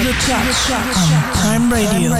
to the touch. On Prime Radio.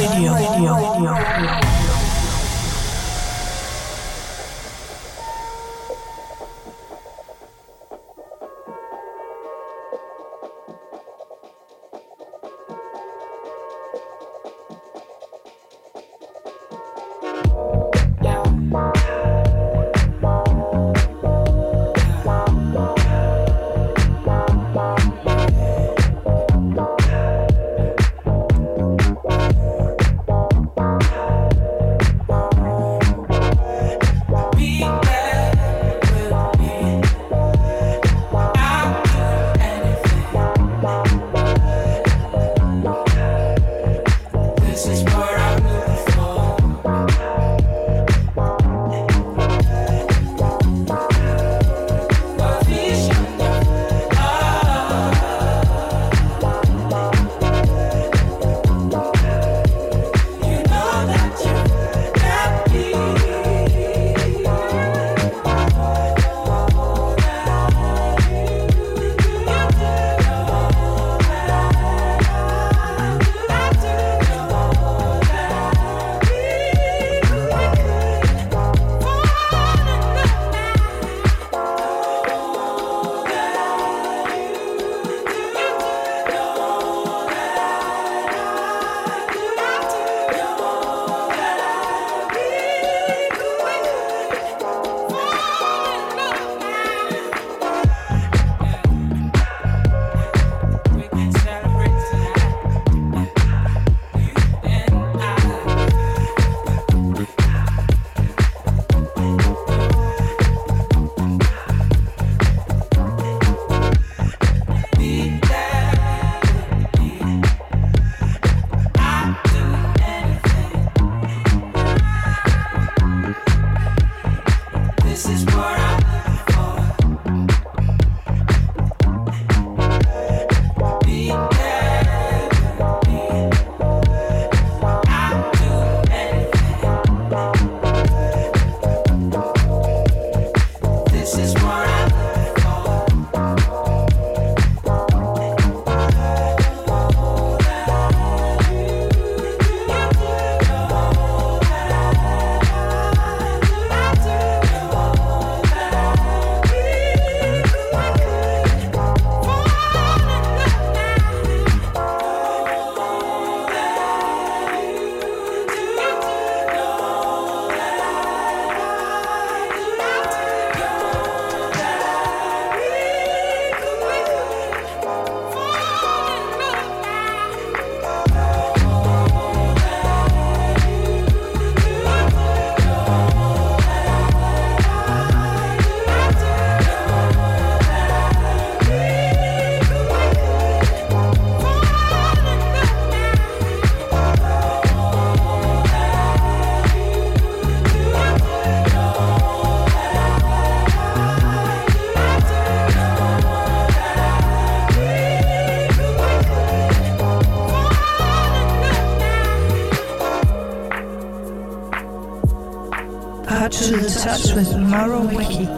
Touch with Maro Wiki.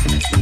Halfway.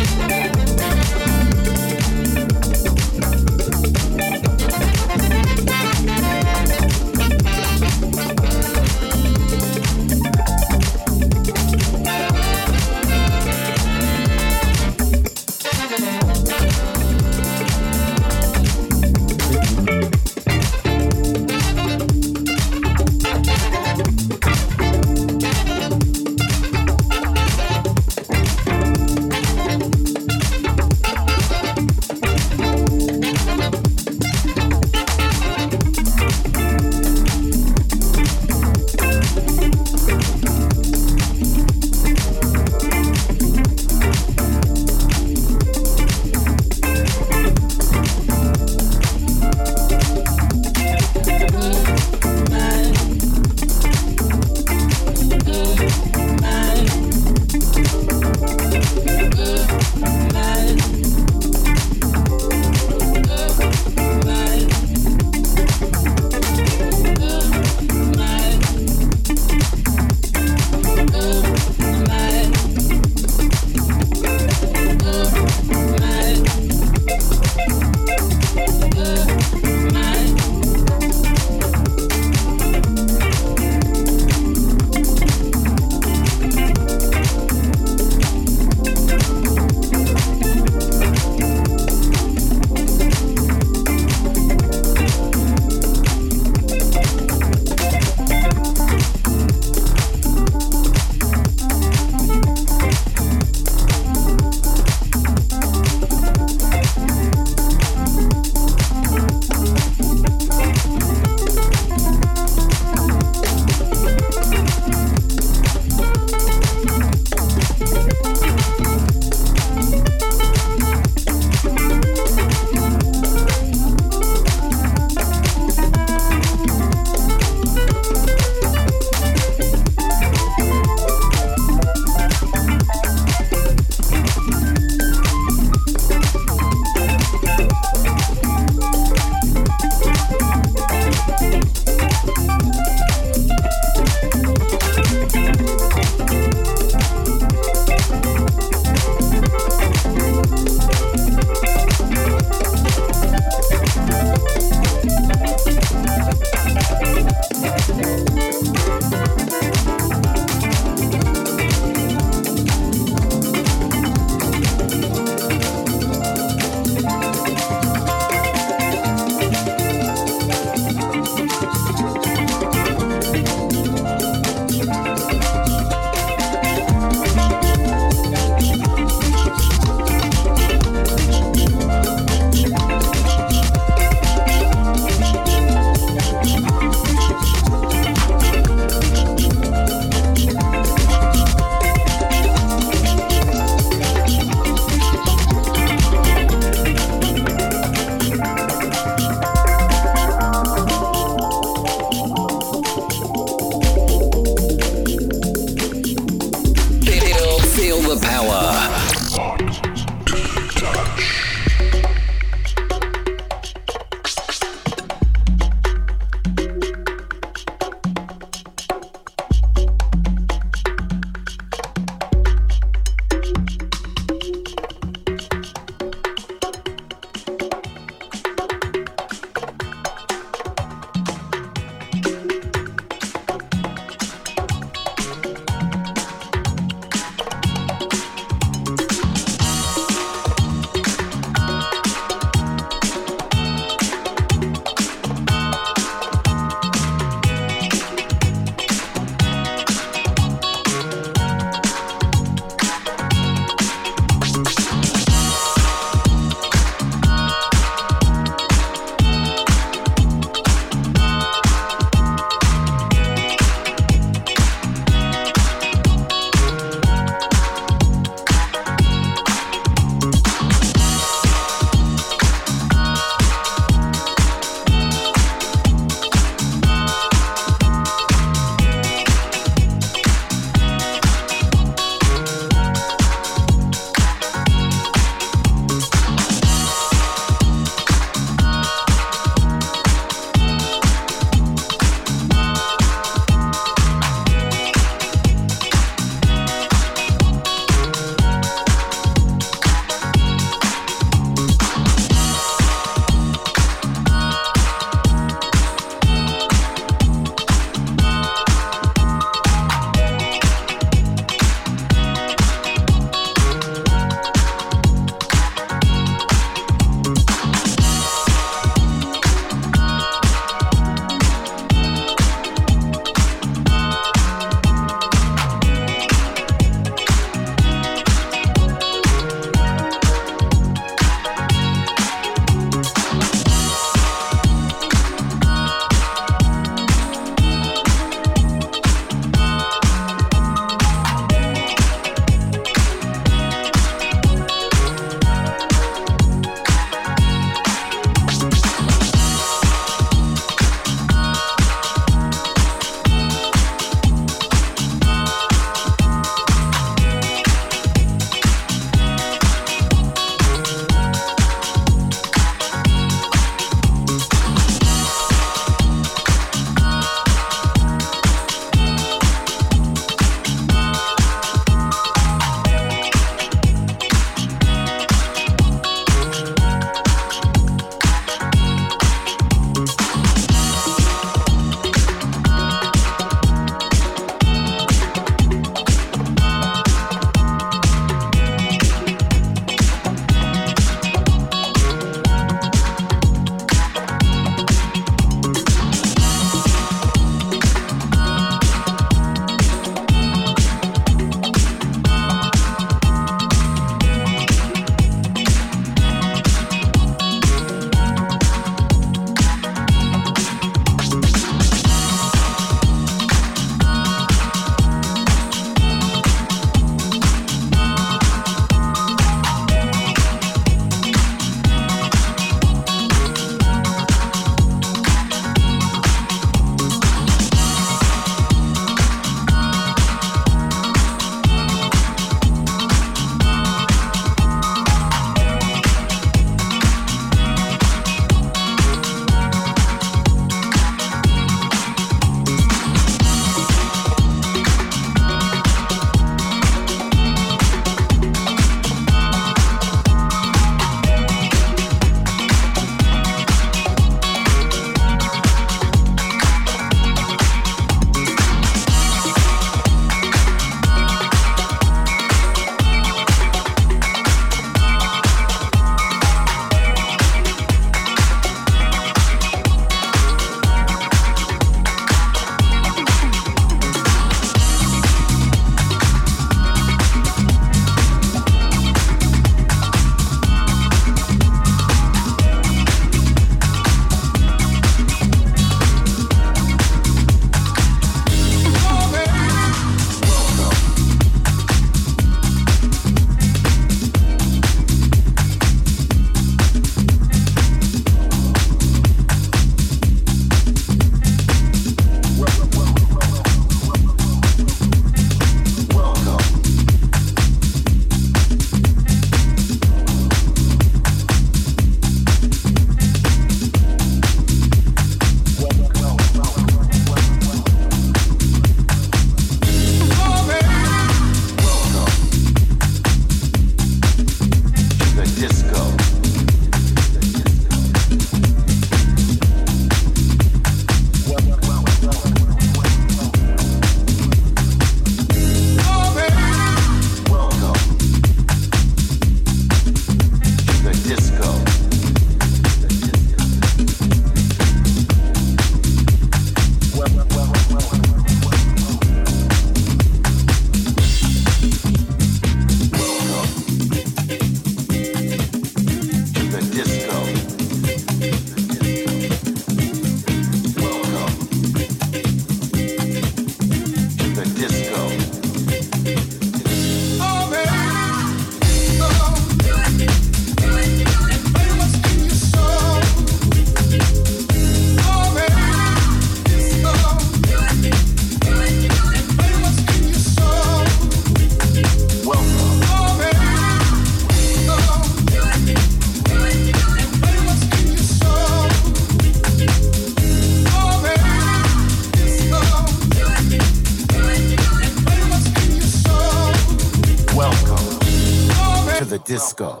disco.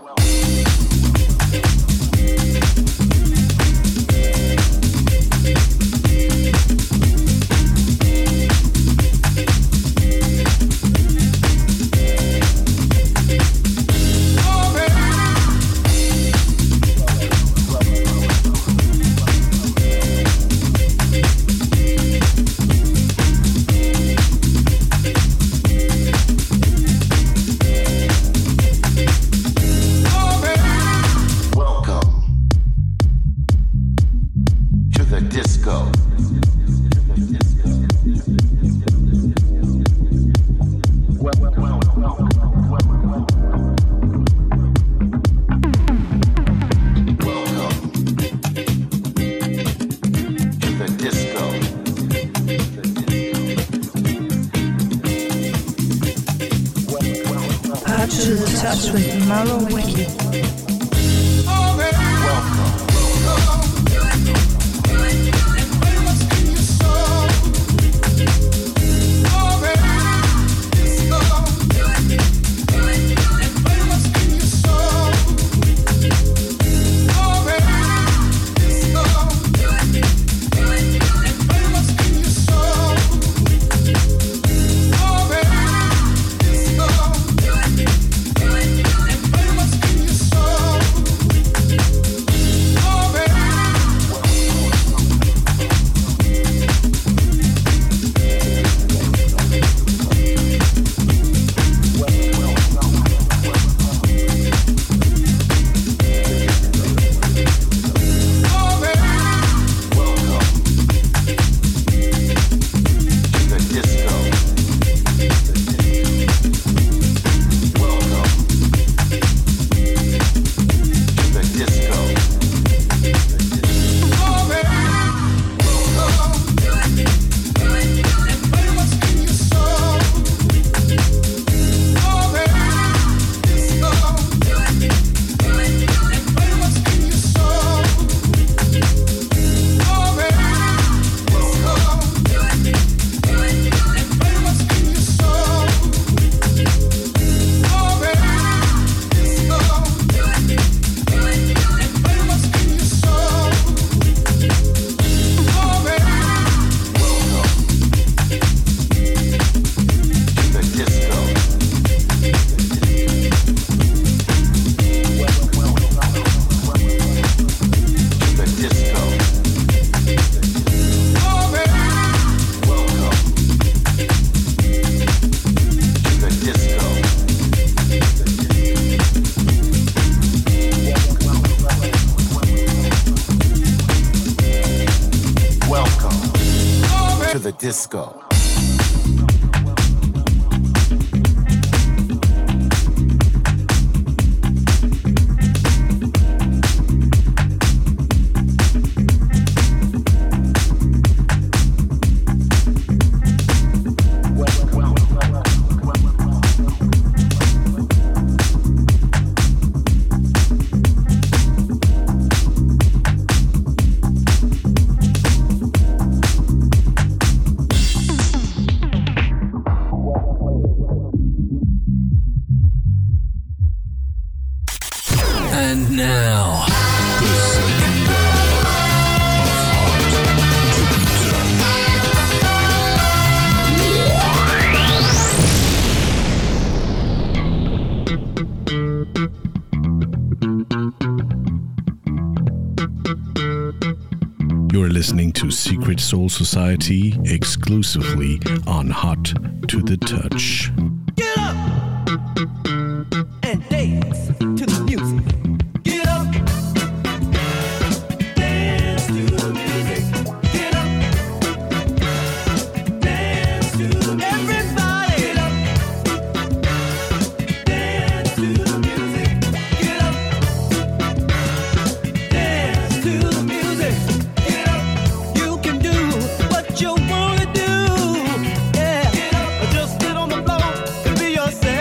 Disco. Soul Society exclusively on Hot to the Touch. Get up and dance to the music. Get up, dance to the music. Get up, dance to the music. Everybody, get up, dance to the music. Get up, dance to the music. You wanna do, yeah, just get on the floor and be yourself.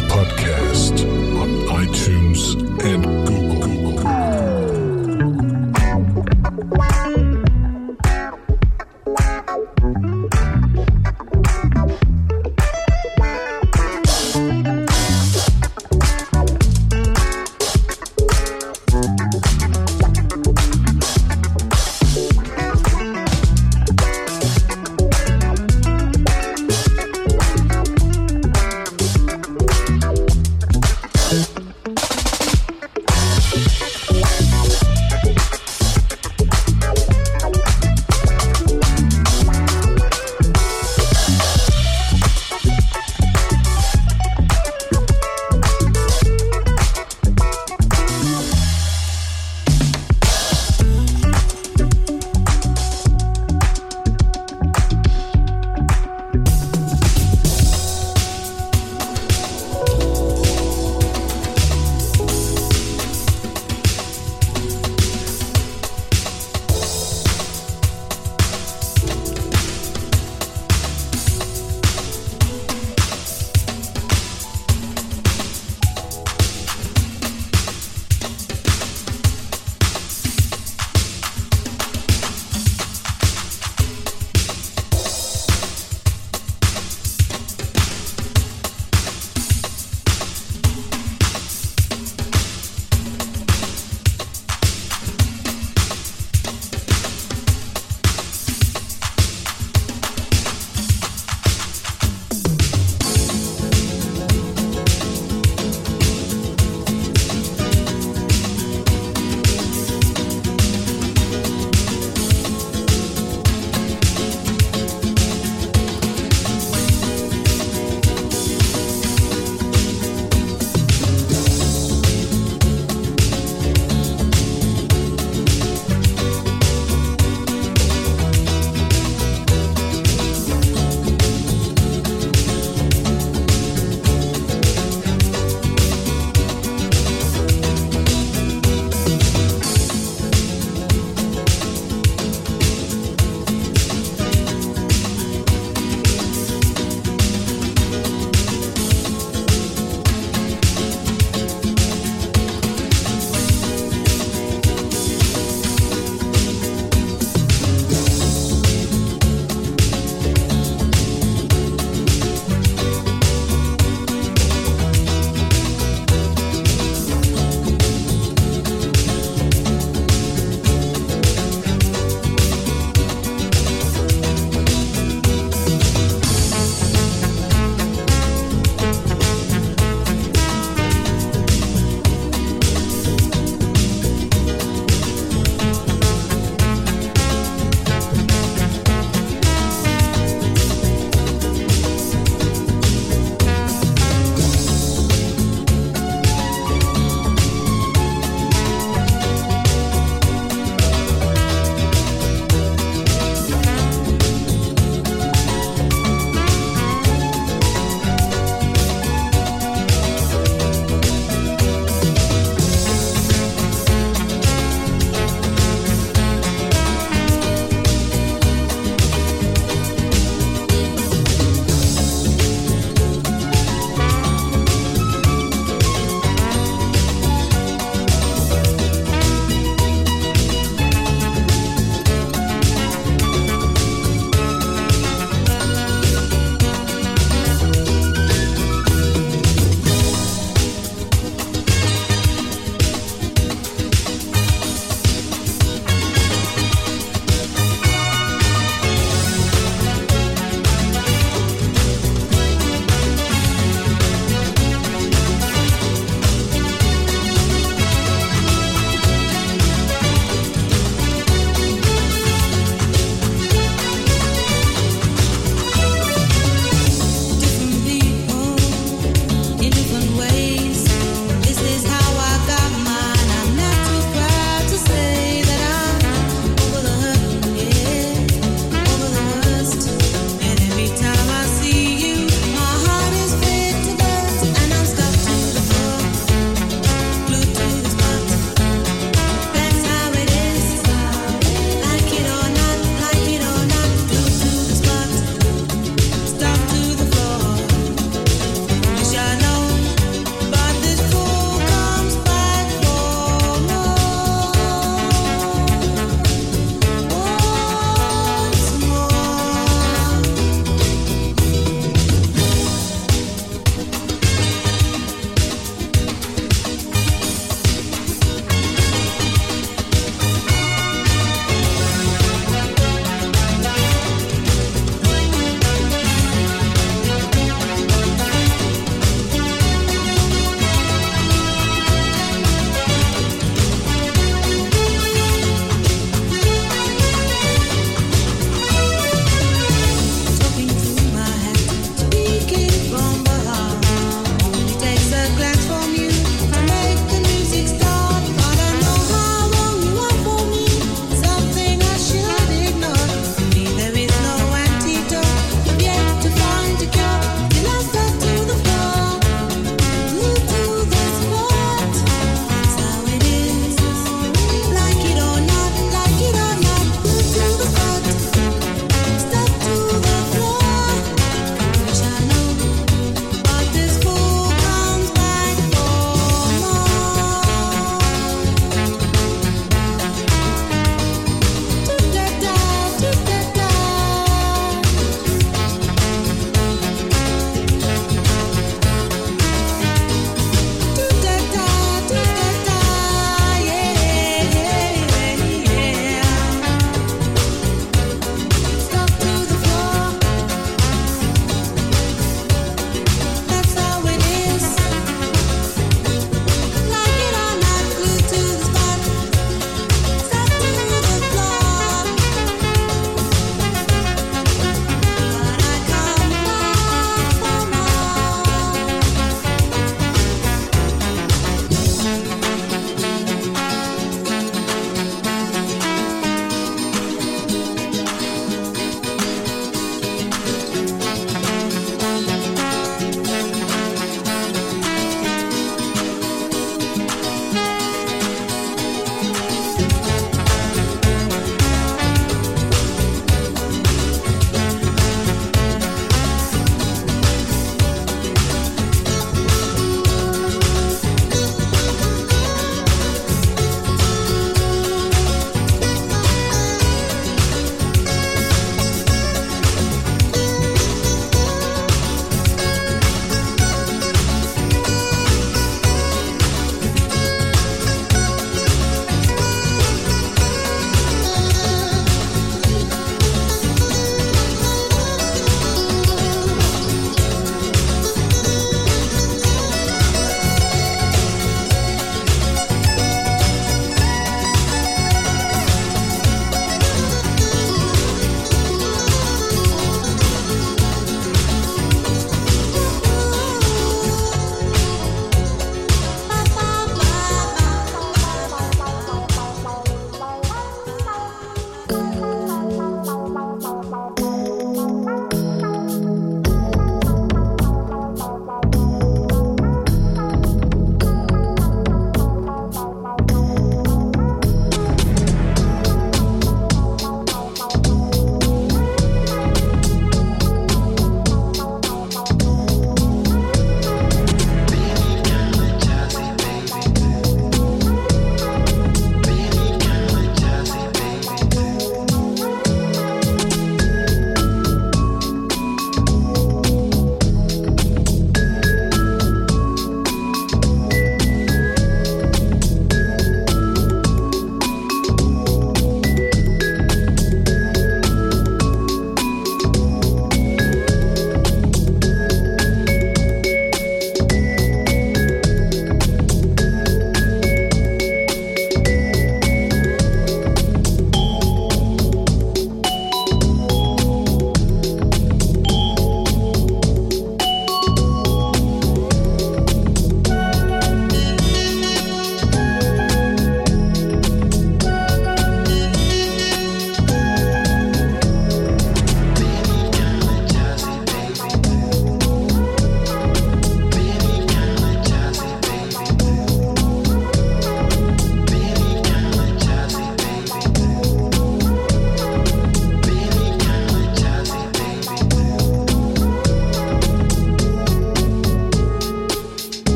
this podcast on iTunes and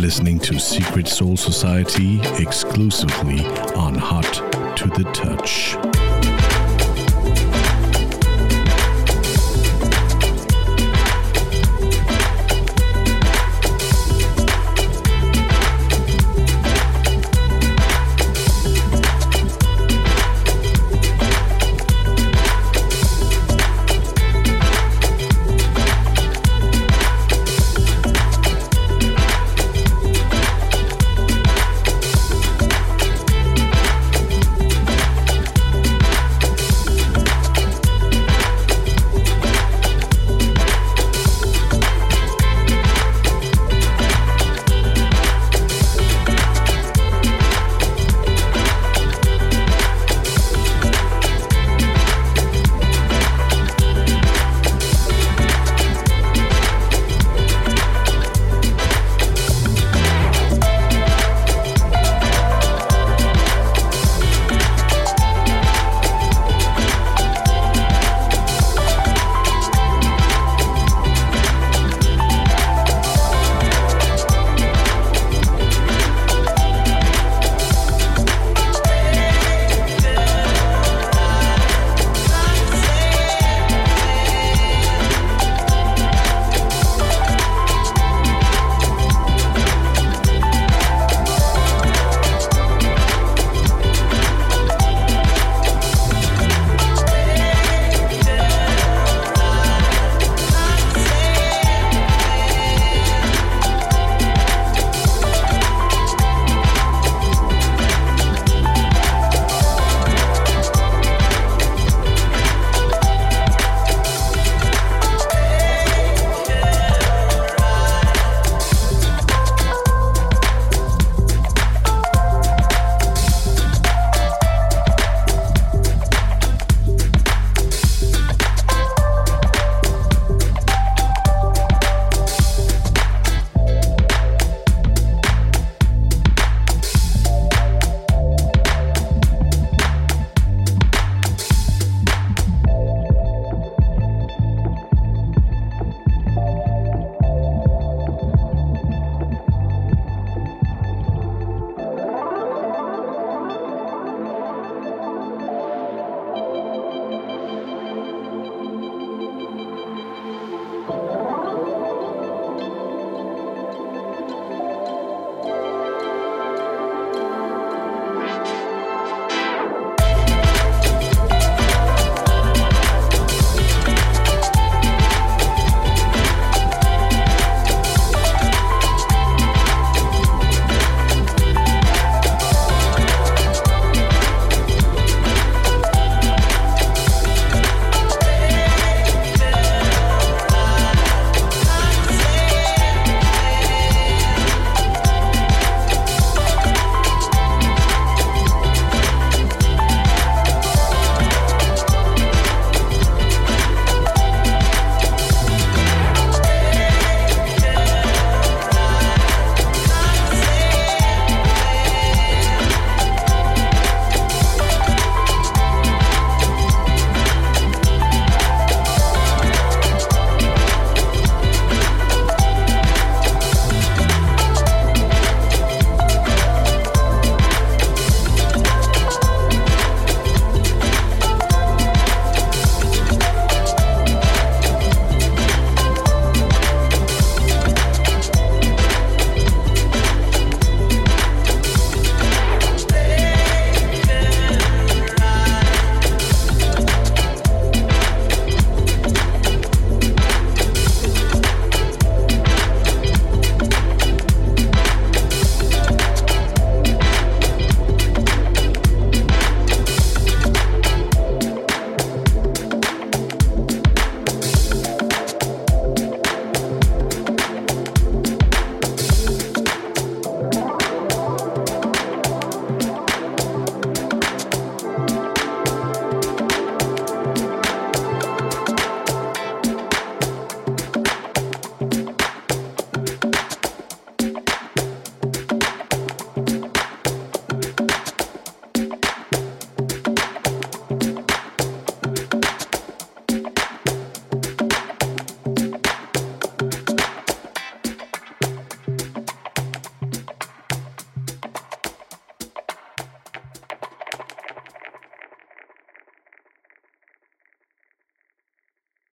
listening to Secret Soul Society exclusively on Hot to the Touch.